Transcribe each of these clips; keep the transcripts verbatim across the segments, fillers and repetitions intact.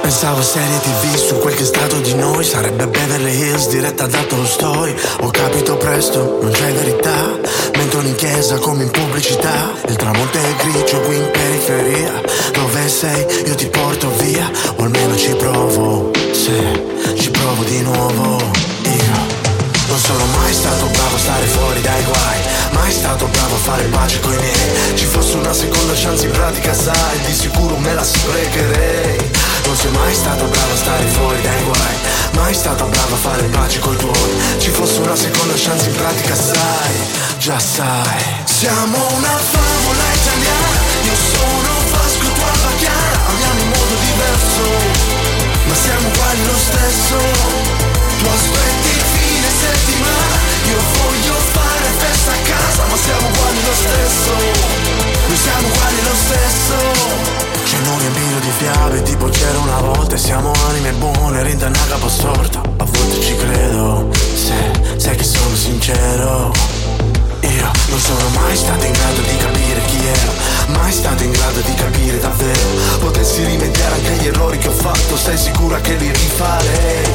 Pensavo serie tv su quel che è stato di noi. Sarebbe Beverly Hills diretta da Tolstoi. Ho capito presto, non c'è verità. Mentono in chiesa come in pubblicità. Il tramonto è grigio qui in periferia. Dove sei? Io ti porto via. O almeno ci provo, se ci provo di nuovo. Io non sono mai stato bravo a stare fuori dai guai. Mai stato bravo a fare pace coi miei. Ci fosse una seconda chance in pratica sai, di sicuro me la sprecherei. Non sei mai stato bravo a stare fuori dai guai. Mai stato bravo a fare pace coi tuoi. Ci fosse una seconda chance in pratica sai, già sai. Siamo una favola italiana. Io sono Vasco, tu Alba Chiara. Amiamo in modo diverso, ma siamo uguali lo stesso. Tu aspetti fine settimana, io voglio fare festa a casa, ma siamo uguali lo stesso. Noi siamo uguali lo stesso. C'è un riempito di fiabe tipo c'era una volta. E siamo anime buone, rinda una caposorta. A volte ci credo, se sai che sono sincero. Io non sono mai stato in grado di capire chi ero. Mai stato in grado di capire davvero. Potessi rimediare anche agli errori che ho fatto, stai sicura che li rifarei.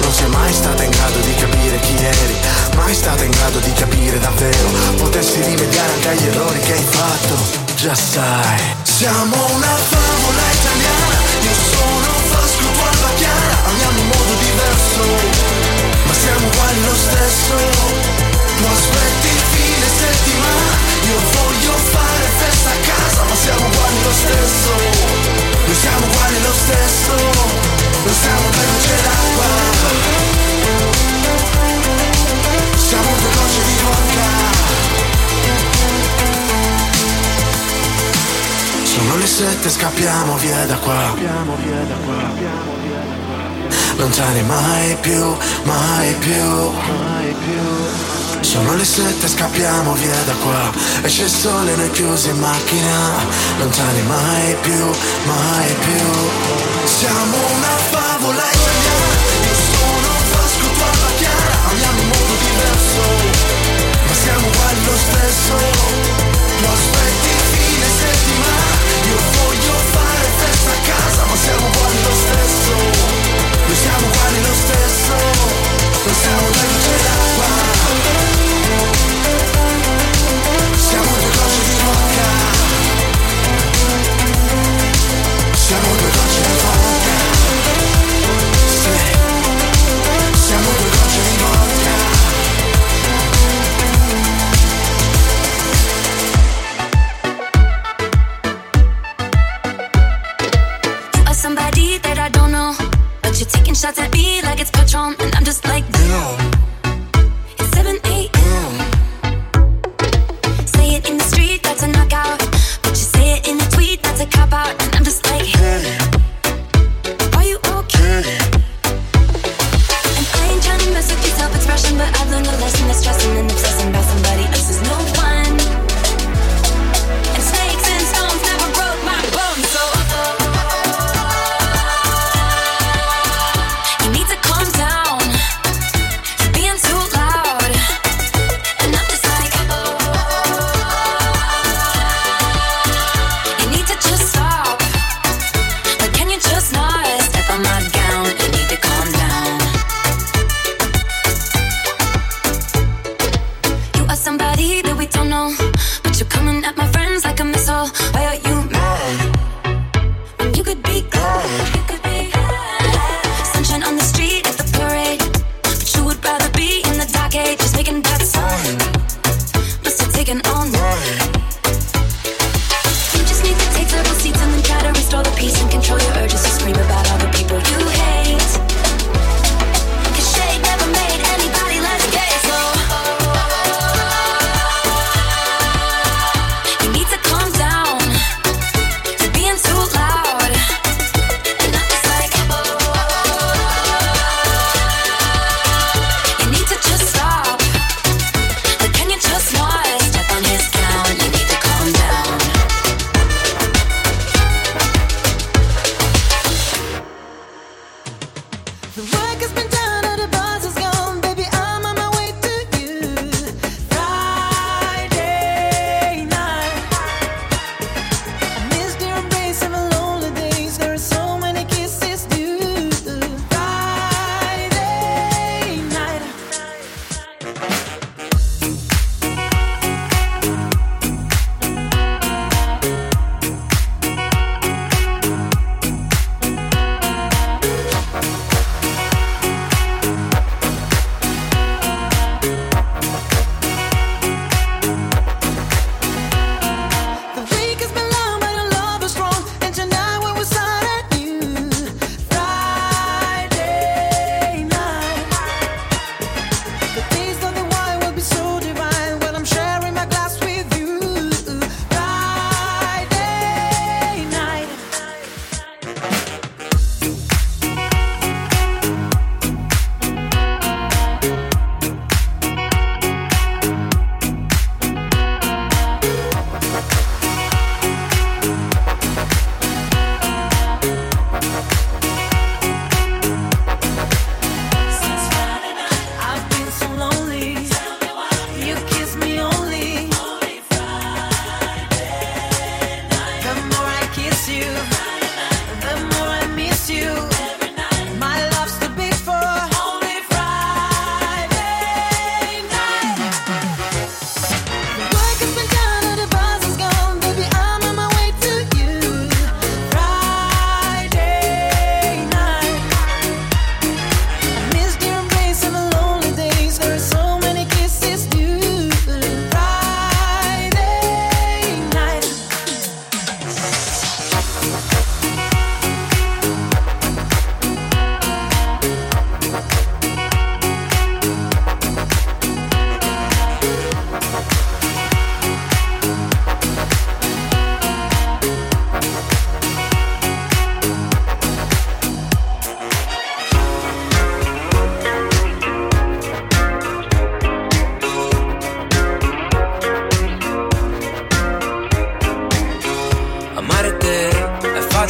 Non sei mai stata in grado di capire chi eri. Mai stata in grado di capire davvero. Potessi rimediare anche agli errori che hai fatto. Già sai. Siamo una favola italiana. Io sono Vasco, tu Alba Chiara. Amiamo in modo diverso, ma siamo uguali lo stesso. Tu aspetti il fine settimana, io voglio fare festa a casa, ma siamo uguali lo stesso. Noi siamo uguali lo stesso. Noi siamo veloci d'acqua. Siamo veloci di bocca. Sono le sette, scappiamo via da qua. Non te ne mai più, mai più. Sono le sette, scappiamo via da qua. E c'è il sole, noi chiusi in macchina. Non te ne mai più, mai più. Siamo una favola italiana. Io sono Vasco, tu Alba Chiara. Amiamo in modo diverso, ma siamo uguali lo stesso. Tu aspetti fine settimana, io voglio fare festa a casa, ma siamo uguali lo stesso. Noi siamo uguali lo stesso. Noi siamo luce d'acqua. Siamo due gocce di vodka. Siamo due gocce di vodka. Sì. Siamo due gocce di vodka. You're taking shots at me like it's Patron, and I'm just like, damn. It's seven a.m. Say it in the street, that's a knockout. But you say it in a tweet, that's a cop-out. And I'm just like, hey, are you okay? And I ain't trying to mess with your self-expression, but I've learned a lesson that's stressing and obsessing about somebody else's no one. And snakes and stones never broke my bones, so oh, oh. Calm down.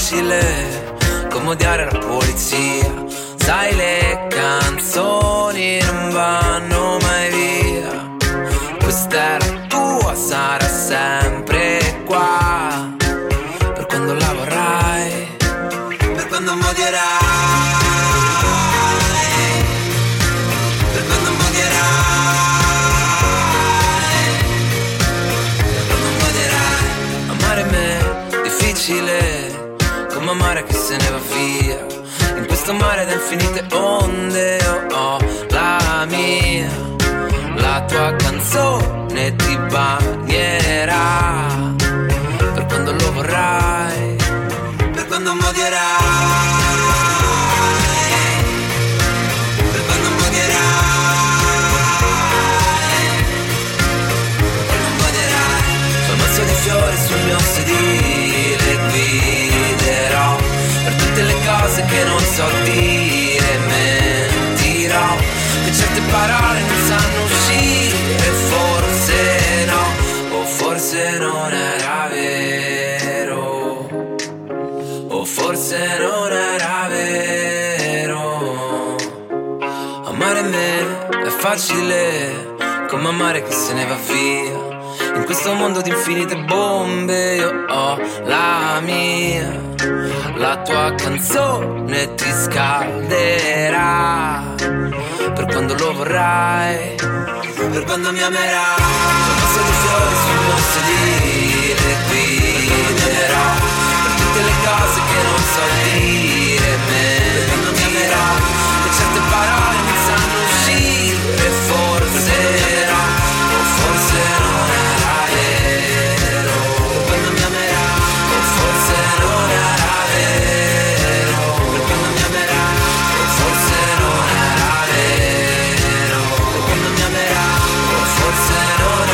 facile comodiare la polizia. Sai, le canzoni non vanno mai via. Questa è la tua, sarà sempre qua. Per quando la vorrai, per quando modierai. Come amare che se ne va via in questo mare da infinite onde. Oh, oh, la mia, la tua canzone ti bagnerà. Per quando lo vorrai, per quando modierai, per quando modierai, per quando modierai. Sul mazzo di fiori sul mio sedile guiderò, per tutte le cose che non so dire mentirò, che certe parole non sanno uscire, forse no, o forse non era vero, o forse non era vero. Amare me è facile come amare che se ne va via in questo mondo di infinite bombe. Io ho la mia, la tua canzone ti scalderà. Per quando lo vorrai, per quando mi amerai. Sul mazzo di fiori sul mio sedile guiderò, per tutte le cose che non so dire mentirò, che certe parole non sanno uscire, forse no, o forse non è. Forse non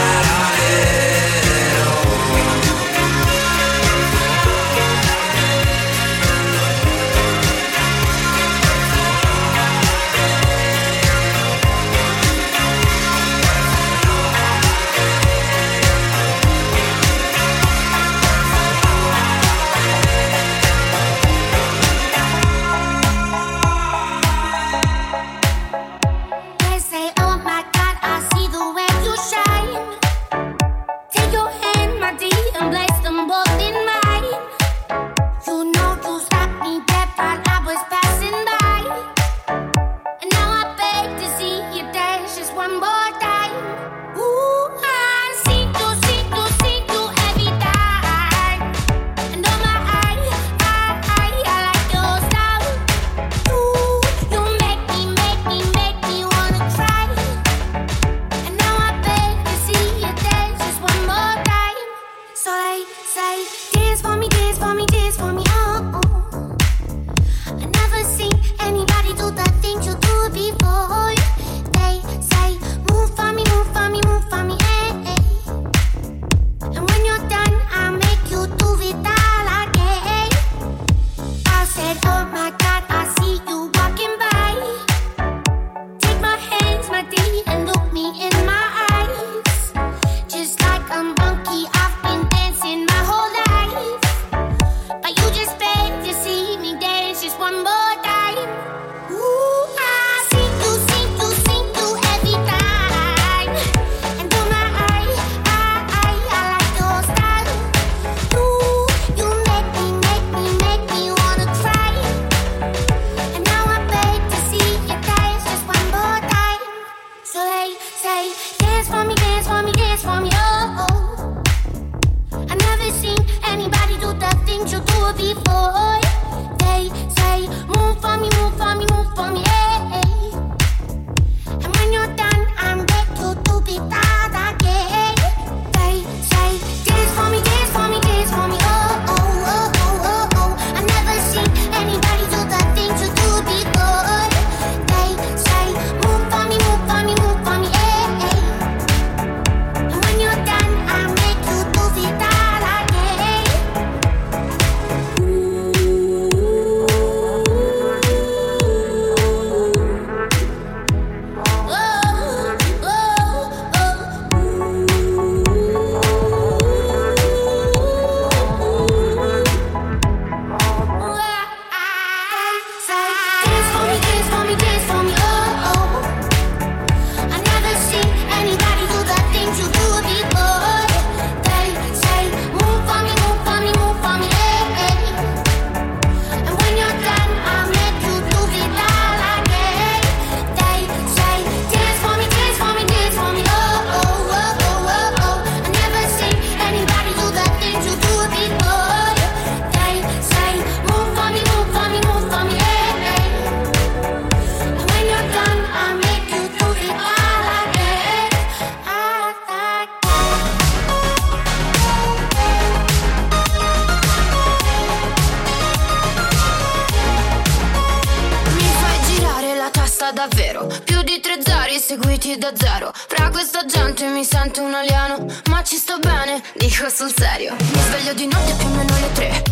partiti da zero. Fra questa gente mi sento un alieno, ma ci sto bene, dico sul serio. Mi sveglio di notte più o meno le tre,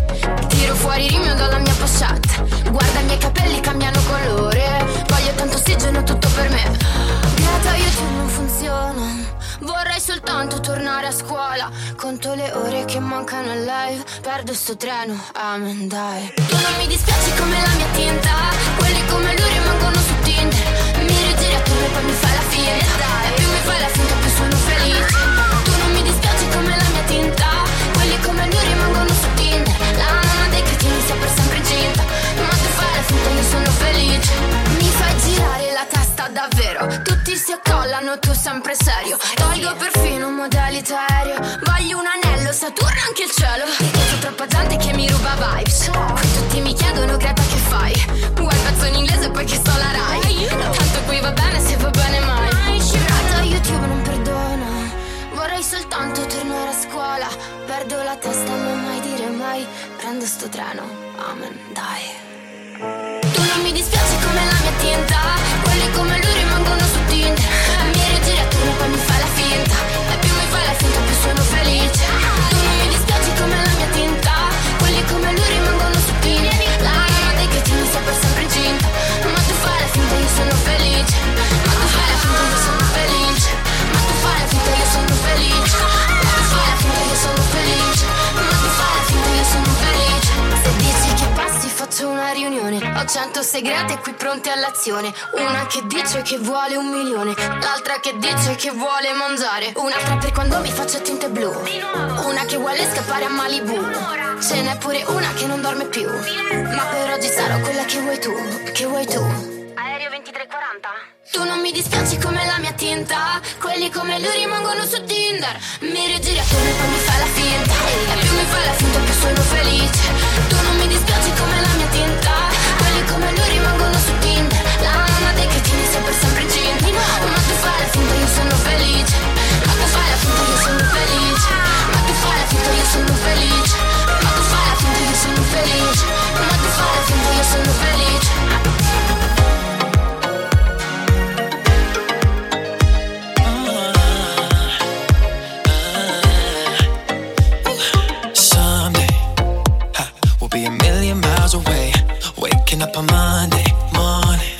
tiro fuori rimio dalla mia Passat. Guarda i miei capelli cambiano colore, voglio tanto ossigeno tutto per me. Greta YouTube non funziona, vorrei soltanto tornare a scuola. Conto le ore che mancano al live, perdo sto treno, amen dai. Tu non mi dispiaci come la mia tinta, quelli come lui rimangono su Tinder. Mi rigiri attorno e poi mi fai la finta, e più mi fai la finta più sono felice. Tu non mi dispiaci come la mia tinta, quelli come lui rimangono su Tinder. La nonna dei cretini sia per sempre incinta, ma tu fai la finta io sono felice. Mi fai girare la testa davvero, tutti si accollano, tu sempre serio. Tolgo perfino un modalità aereo, voglio un anello, Saturno anche il cielo. C'è troppa gente che mi ruba vibes, qui tutti mi chiedono Greta che fai, vuoi pezzo in inglese e poi che sto la Rai. Tanto qui va bene se va bene mai. Rata YouTube non perdona, vorrei soltanto tornare a scuola. Perdo la testa ma mai dire mai, prendo sto treno, amen dai. Tu non mi dispiaci come la mia tinta, quelli come lui rimangono su Tinder. Mi rigiri attorno e poi mi fai la finta, e più mi fai la finta più sono felice. Tu non mi dispiaci come la mia tinta, quelli come lui rimangono su Tinder. La mamma dei cretini sia per sempre incinta, ma tu fai la finta io sono felice. Ma tu fai la finta io sono felice, ma tu fai la finta io sono felice, ma tu fai la finta io sono felice, ma tu fai la finta io sono felice. Se dici che passi faccio una riunione, ho cento segreti qui pronti all'azione. Una che dice che vuole un milione, l'altra che dice che vuole mangiare, un'altra per quando mi faccio tinte blu, una che vuole scappare a Malibu, ce n'è pure una che non dorme più. Ma per oggi sarò quella che vuoi tu, che vuoi tu. Aereo ventitré quaranta. Tu non mi dispiaci come la mia tinta, quelli come lui rimangono su Tinder. Mi rigiri attorno e poi mi fai la finta, e più mi fai la finta più sono felice. Tu non mi dispiaci come la mia tinta, quelli come lui rimangono su Tinder. La mamma dei cretini sia per sempre incinta, ma tu fai la finta io sono felice. Ma tu fai la finta io sono felice, ma tu fai la finta io sono felice, ma tu fai la finta io sono felice, ma tu fai la finta io sono felice. Be a million miles away, waking up on Monday morning,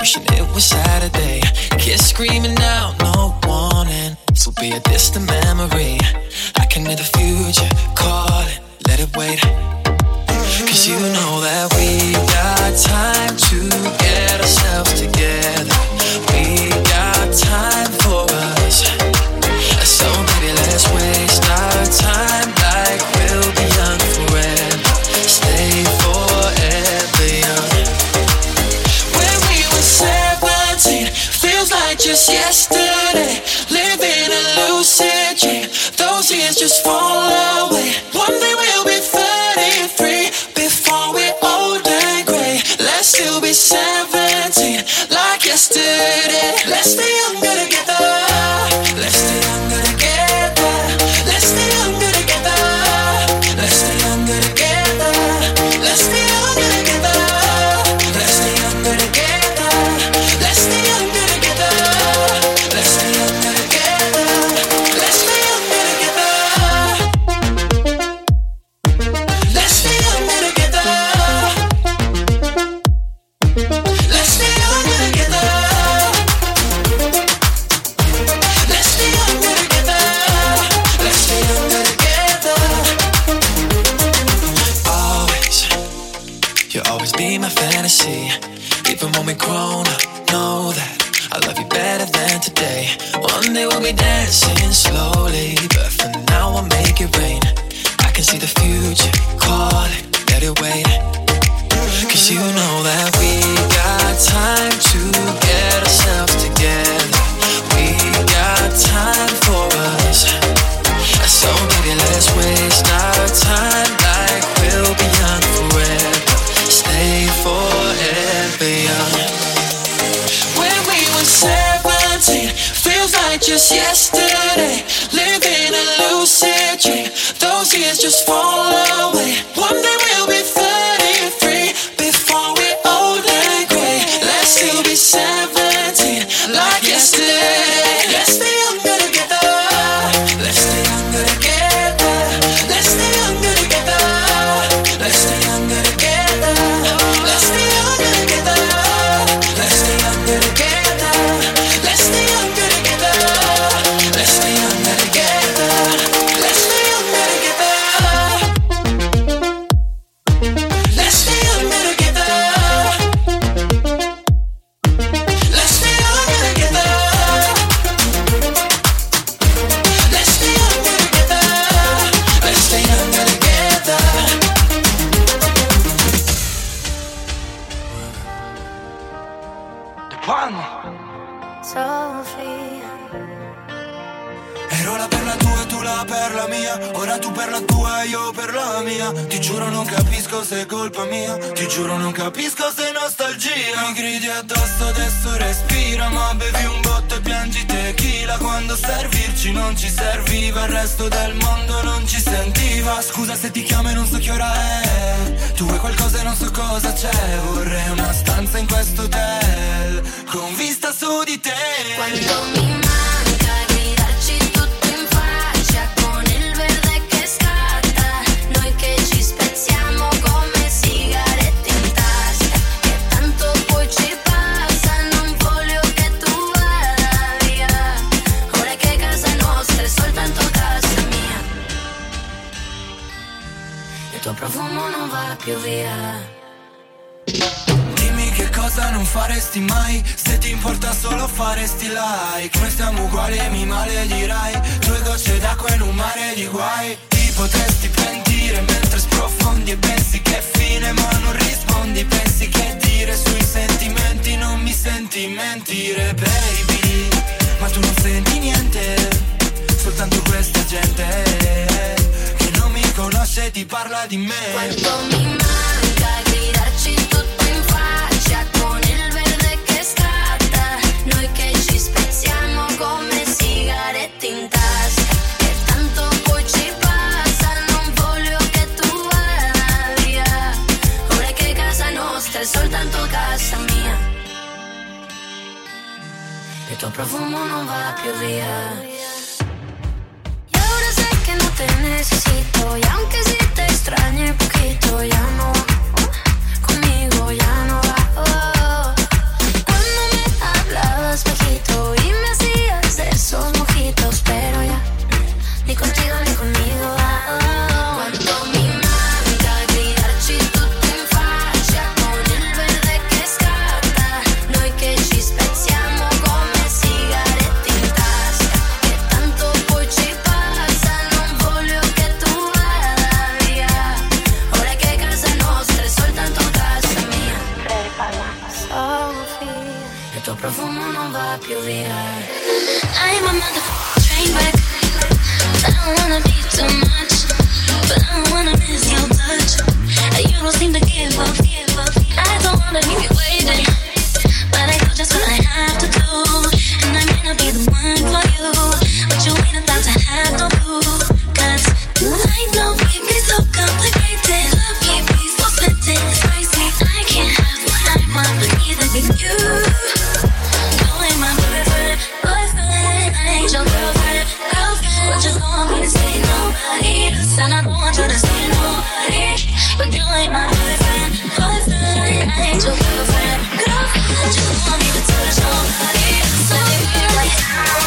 wishing it was Saturday. Kids screaming out, no warning. This will be a distant memory. I can hear the future calling, let it wait. Cause you know that we got time to get ourselves together. We got time for us, so baby let's waste our time like we'll be young forever. Stay forever young. When we were seventeen, feels like just yesterday. Living a lucid dream, those years just fall away. One day we'll be thirty-three, before we're old and grey. Let's still be seventeen, like yesterday. Let's stay younger together, let's stay younger together, let's stay younger together, let's stay younger together. Like yesterday. la tua e tu la per la mia. Ora tu per la tua e io per la mia. Ti giuro non capisco se è colpa mia. Ti giuro non capisco se è nostalgia. Mi gridi addosso adesso respira. Ma bevi un botto e piangi tequila. Quando servirci non ci serviva. Il resto del mondo non ci sentiva. Scusa se ti chiamo e non so che ora è. Tu vuoi qualcosa e non so cosa c'è. Vorrei una stanza in questo hotel con vista su di te. Quando mi profumo non va più via. Dimmi che cosa non faresti mai. Se ti importa solo faresti like. Noi siamo uguali e mi maledirai. Due gocce d'acqua in un mare di guai. Ti potresti pentire mentre sprofondi e pensi che è fine ma non rispondi. Pensi che dire sui sentimenti. Non mi senti mentire baby. Ma tu non senti niente. Soltanto questa gente conosce e ti parla di me. Quanto mi manca gridarci tutto in faccia con il verde che scatta. Noi che ci spezziamo come sigarette in tasca. Che tanto poi ci passa, non voglio che tu vada via. Ora che casa nostra è soltanto casa mia. Il tuo profumo non va più via. Te necesito y aunque si sí te extrañe poquito ya no, conmigo ya no va. Oh, cuando me hablabas bajito y me hacías esos mojitos, pero ya ni contigo ni conmigo va. Oh, cuando mi manca gridarci tutto in faccia con il verde che scatta, noi che ci spezziamo come sigarette in tasca, che tanto poi ci passa. Tuo profumo non va più via. I'm a motherfucking train wreck. I don't wanna be too much, but I don't wanna miss your touch. You don't seem to give up, give up. I don't wanna leave you waiting, but I do just what I have to do. And I may not be the one for you, but you ain't about to have no clue. Cause I know we've been so complicated. Love can't be so scented. It's crazy, I can't have what I want, but neither can you. And I don't want you to see nobody, but you ain't my boyfriend, boyfriend, I ain't your girlfriend, girlfriend, I just want you to touch nobody, so you feel like nobody.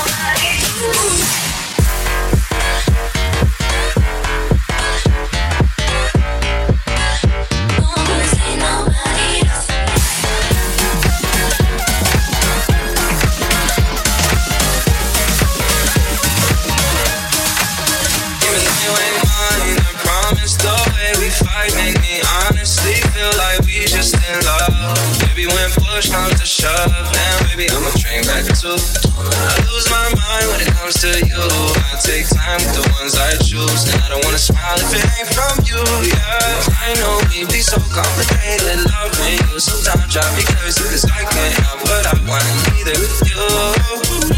Push not to shove, and baby I'm a train wreck too. I lose my mind when it comes to you. I take time with the ones I choose, and I don't wanna smile if it ain't from you. Yeah, I know we be so complicated. Love me, you sometimes drive me crazy, cause I can't help what I want, neither with you. You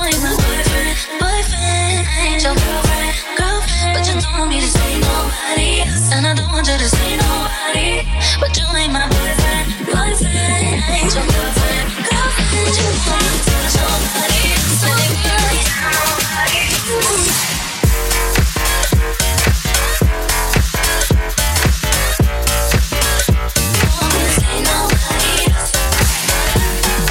ain't my boyfriend, boyfriend, I ain't your girlfriend, girlfriend, but you don't want me to see nobody else, and I don't want you to see nobody, but you ain't my boyfriend, boyfriend. I ain't your girlfriend, girlfriend, you wanna touch nobody, so you feel like nobody. You want me to see nobody else. You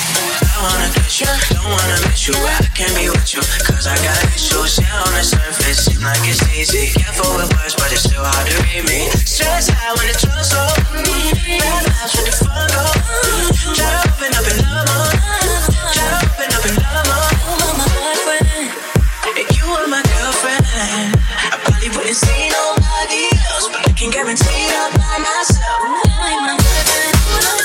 want me to see nobody else. I wanna kiss you, don't wanna miss you, I can't be with you, cause I got issues, yeah, on the surface. Like it's easy, careful with words, but it's still hard to read me. Stress high when the truth's so mm-hmm. Bad vibes with the fun go mm-hmm. Try to open up and love more. Try to open up and love more. You were my boyfriend, and you were my girlfriend. I probably wouldn't see nobody else, but I can guarantee all by myself. You ain't my boyfriend.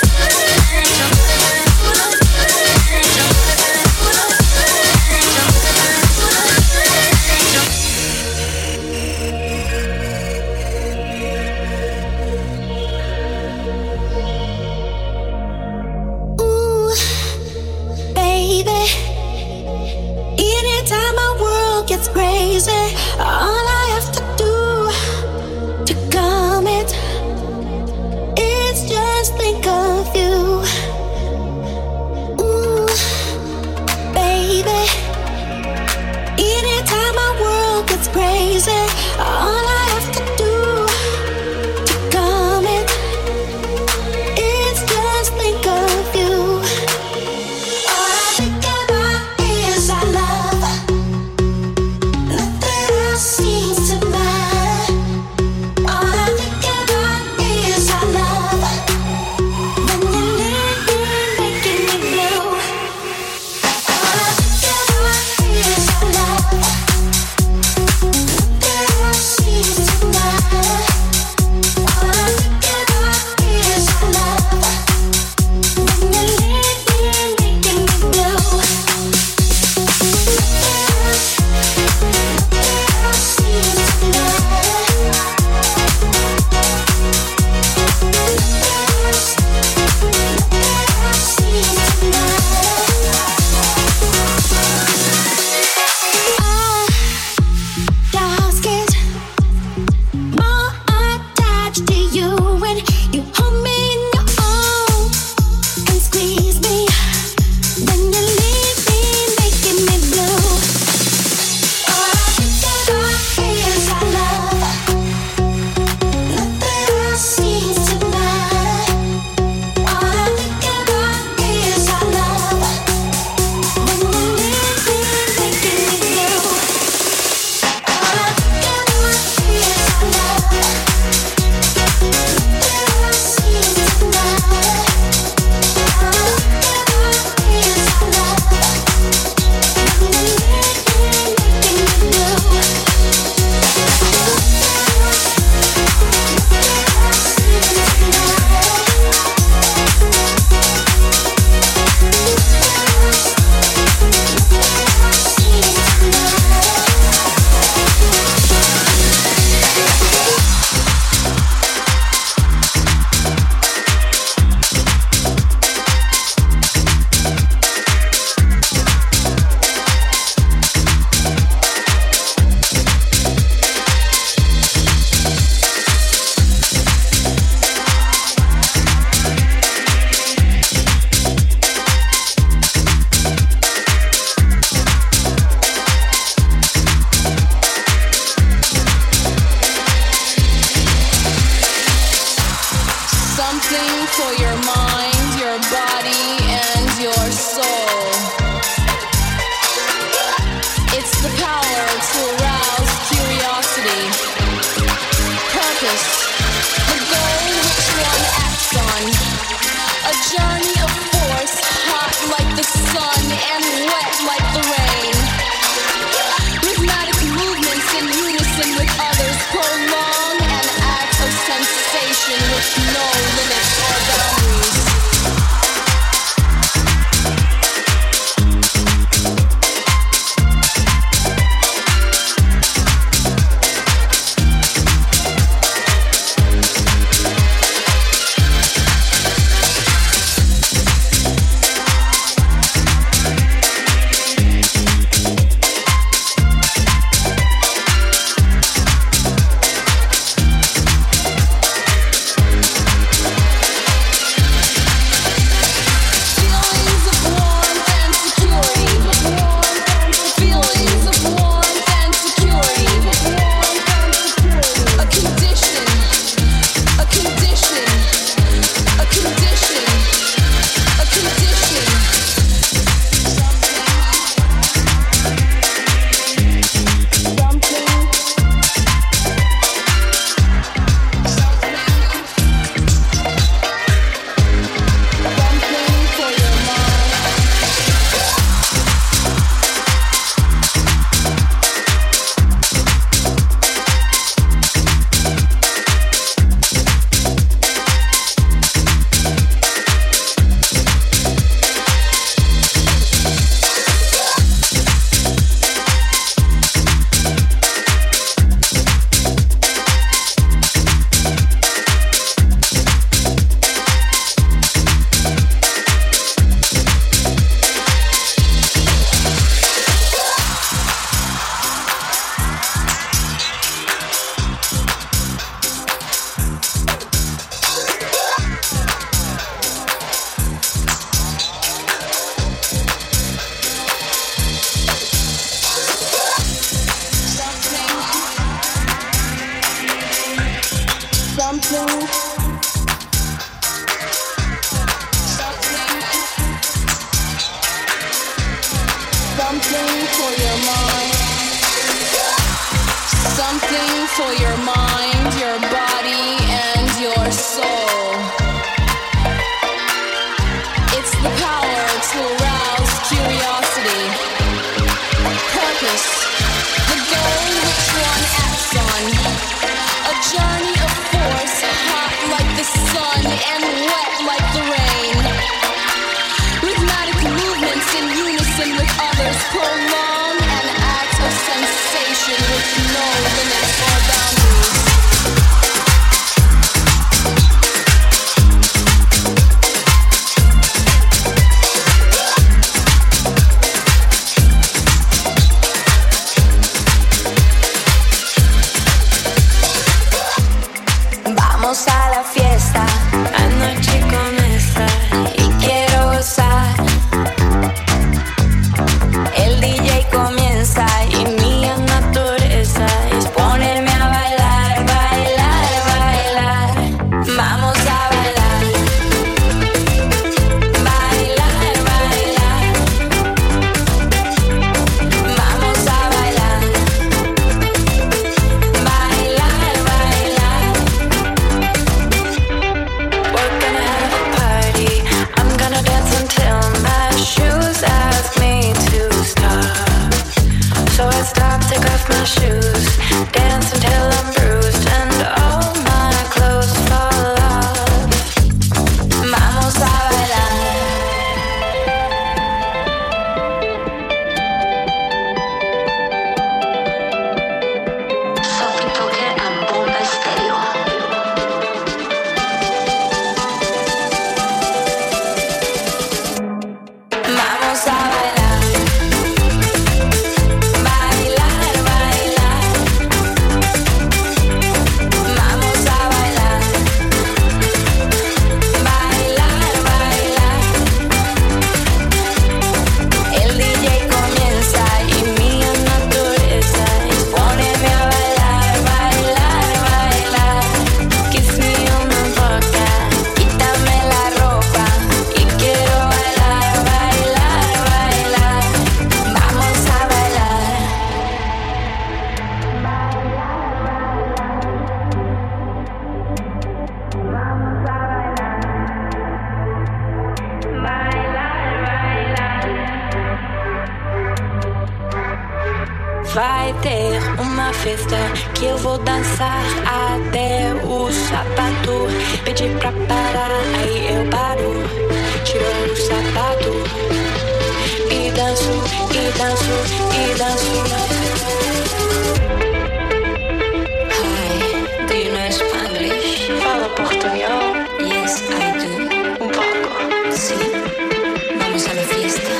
healing for your mind, your body, and your soul. It's the power to arouse curiosity, purpose, the goal which one acts on, a journey of force, hot like the sun and wet like the rain. Rhythmic movements in unison with others prolong an act of sensation with no limits or boundaries. vai ter uma festa que eu vou dançar até o sapato. Pedi pra parar, aí eu paro, tirando o sapato. E danço, e danço, e danço. Hi, do you know Spanish? Fala português. Yes, I do. Un poco. Sì. Vamos a la fiesta.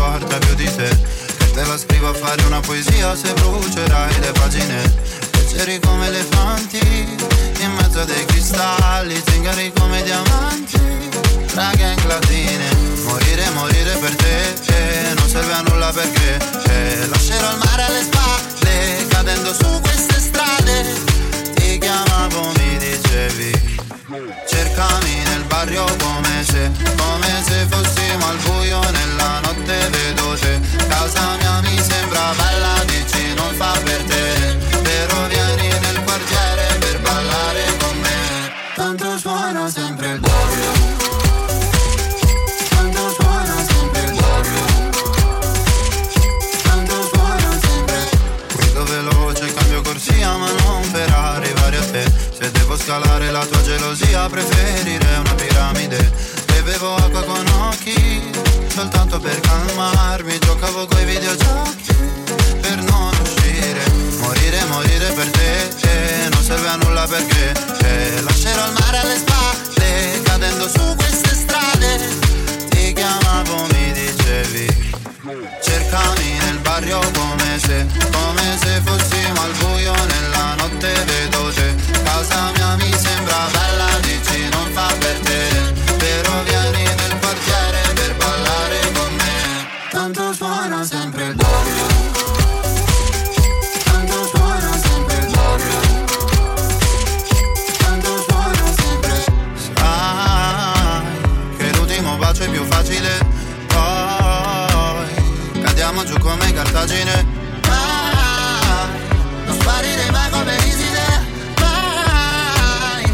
ricorda più di te. Che te la scrivo a fare una poesia se brucerai le pagine. Leggeri come elefanti in mezzo a dei cristalli, zingari come diamanti, tra gang latine. Morire, morire per te, eh, non serve a nulla perché eh, lascerò il mare alle spalle, cadendo su queste strade. Ti chiamavo, mi dicevi cercami nel barrio come se, come se fossimo al buio nella notte vedo te. Casa mia mi sembra bella, dici non fa per te, però vieni nel quartiere per ballare con me. Tanto suona sempre il barrio, tanto suona sempre il barrio, tanto suona sempre. Guido veloce, cambio corsia ma non per arrivare. Se devo scalare la tua gelosia preferirei una piramide. Bevevo acqua con occhi soltanto per calmarmi, giocavo coi videogiochi per non uscire. Morire, morire per te, eh, non serve a nulla perché eh, lascerò il mare alle spalle, cadendo su queste strade. Ti chiamavo, mi dicevi cercami nel barrio come se, come se fossimo al buio nella notte vedo te. Casa mia mi sembra bella, dici non fa per te, però vieni nel quartiere per ballare con me. Tanto suona sempre il barrio, tanto suona sempre il barrio, tanto suona sempre. Sai che l'ultimo bacio è più facile, giù come Cartagine. Mai, non sparire mai come Iside. Mai,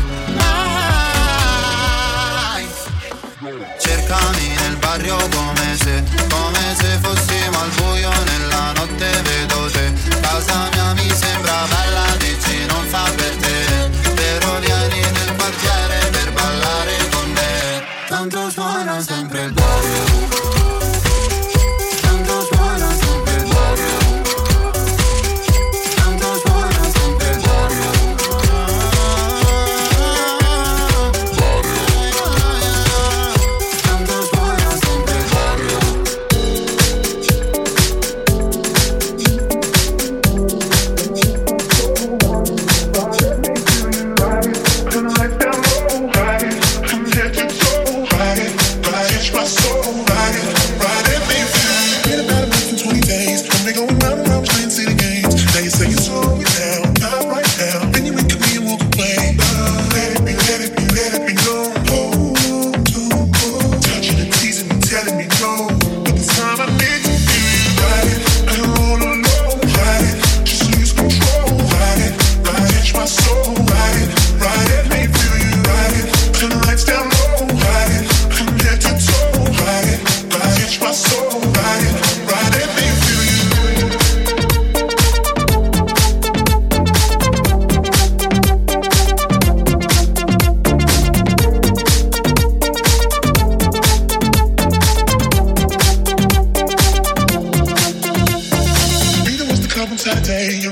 mai. Cercami nel barrio come se, come se fossimo al buio nella notte vedo te. Casa mia mi sembra bella, dici non fa per te, però vieni nel quartiere per ballare con me. Tanto suona sempre il barrio, I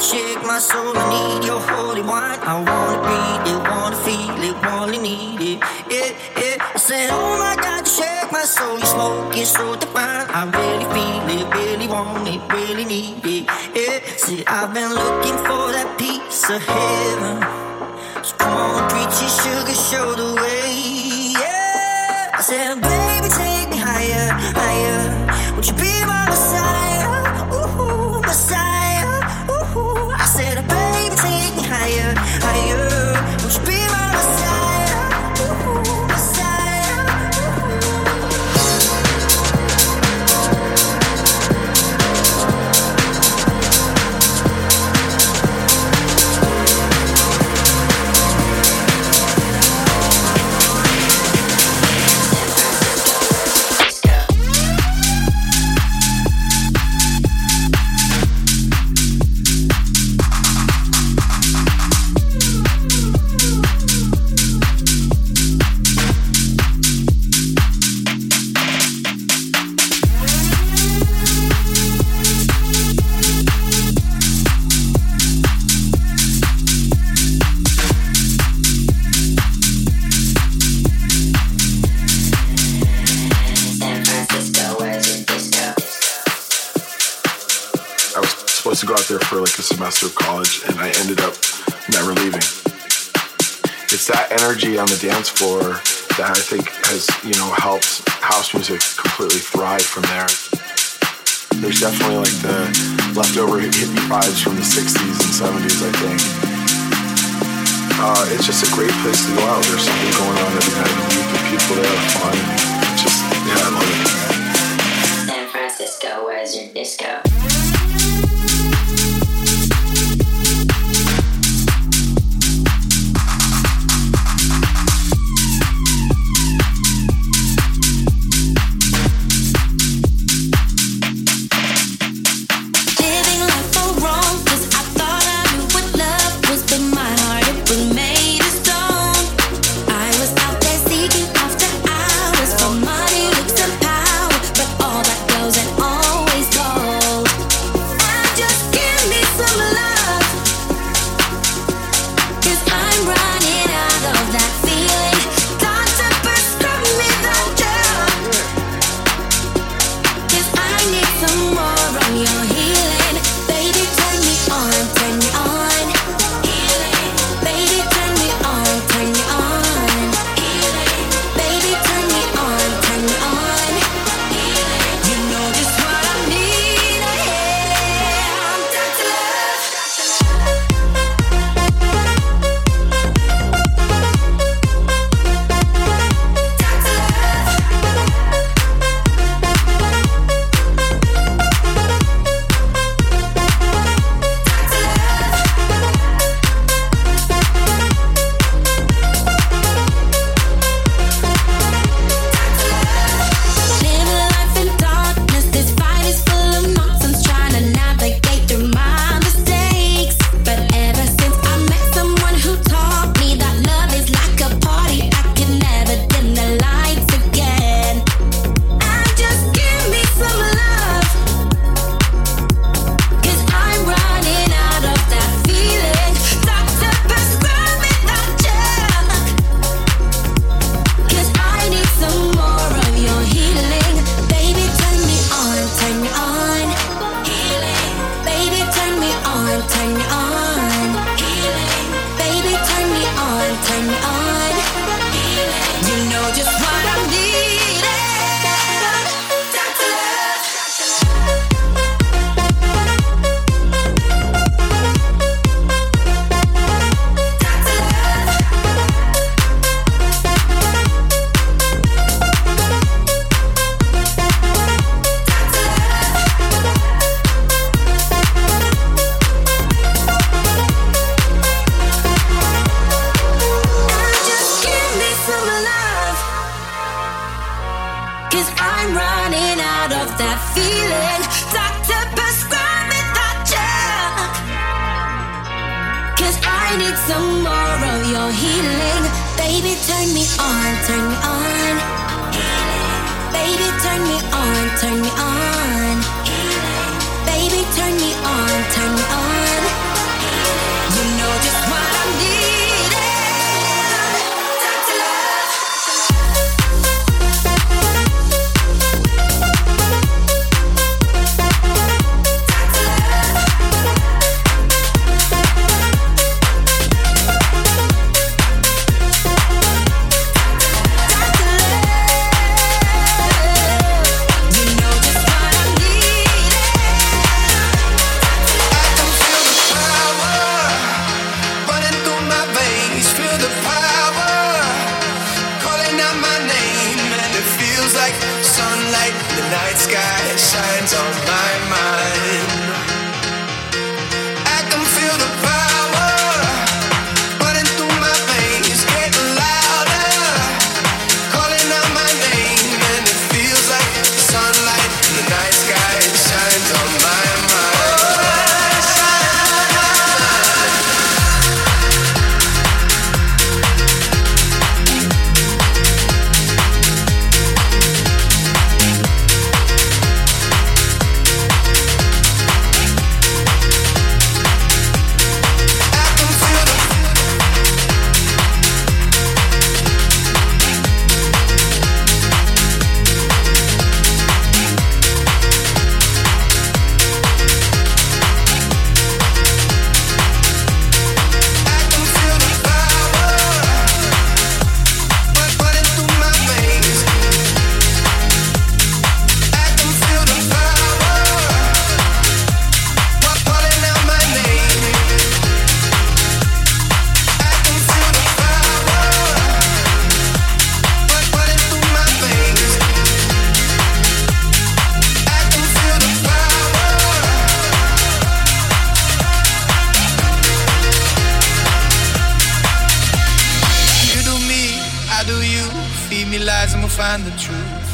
chick, my soul, I need your holy wine. I wanna be it, wanna feel it, wanna need it. Yeah, yeah. I said, oh my God, you shake my soul, you smoke it so divine. I really feel it, really want it, really need it. Yeah, see, I've been looking for that piece of heaven. So come on, treat your sugar, show the way. Yeah, I said, baby, take me higher, higher. Would you be my messiah? Ooh, messiah. Higher, higher, would you be my messiah? Ooh, messiah. There for like a semester of college, and I ended up never leaving. It's that energy on the dance floor that I think has, you know, helped house music completely thrive from there. There's definitely like the leftover hippie vibes from the sixties and seventies, I think. Uh, it's just a great place to go out. There's something going on every night. You meet the people there, fun. Just, yeah, I love it. San Francisco, where's your disco? Turn me on, turn me on, baby, turn me on, turn me on. find the truth.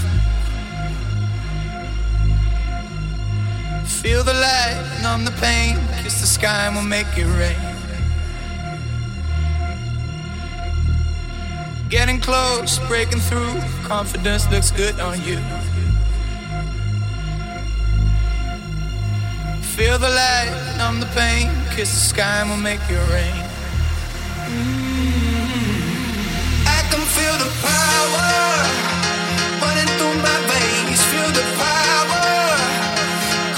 Feel the light, numb the pain, kiss the sky and we'll make it rain. Getting close, breaking through, confidence looks good on you. Feel the light, numb the pain, kiss the sky and we'll make it rain. Mm-hmm. I can feel the power running through my veins. Feel the power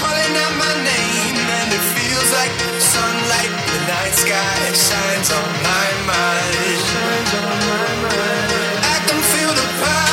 calling out my name, and it feels like sunlight. The night sky shines on my mind. It shines on my mind. I can feel the power.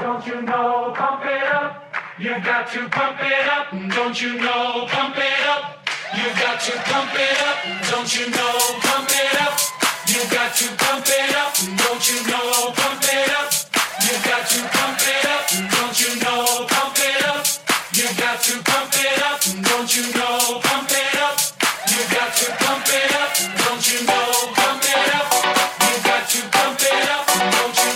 Don't you know, pump it up. You got to pump it up. Don't you know, pump it up. You got to pump it up. Don't you know, pump it up. You got to pump it up. Don't you know, pump it up. You got to pump it up. Don't you know, pump it up. You got to pump it up. Don't you know, pump it up. You got to pump it up. Don't you know, pump it up. You got to pump it up. Don't you know, pump it up. You got to pump it up. Don't you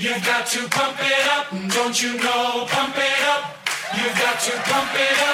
know, pump it up. You got to pump it up. Don't you know, pump it up. You got to pump it up. Don't you know, pump it up. You got to pump it up. Don't you know, pump it up. You got to pump it up. Don't you know, pump it up. You got to pump it up. Don't you know, pump it up. You got to pump it up. Don't you know, pump it up. You got to pump it up. Don't you know, pump it up. You got to pump it up. Don't you know, pump it up. You got to pump it up. Don't you know, pump it up. You got to pump it up. Don't you know, pump it up. You got to pump it up. Don't you know, pump it up. You got to pump it up. Don't you know, pump it up. You got to pump it up. Don't you know, pump it up. You got to pump it up. You got to pump it up, don't you know, pump it up. You got to pump it up, don't you know, pump it up. You got to pump it up, don't you know, pump it up. You got to pump it up, don't you know, pump it up. You got to pump it up, don't you know, pump it up. You got to pump it up, don't you know, pump it up. You got to pump it up, don't you know, pump it up. You got to pump it up.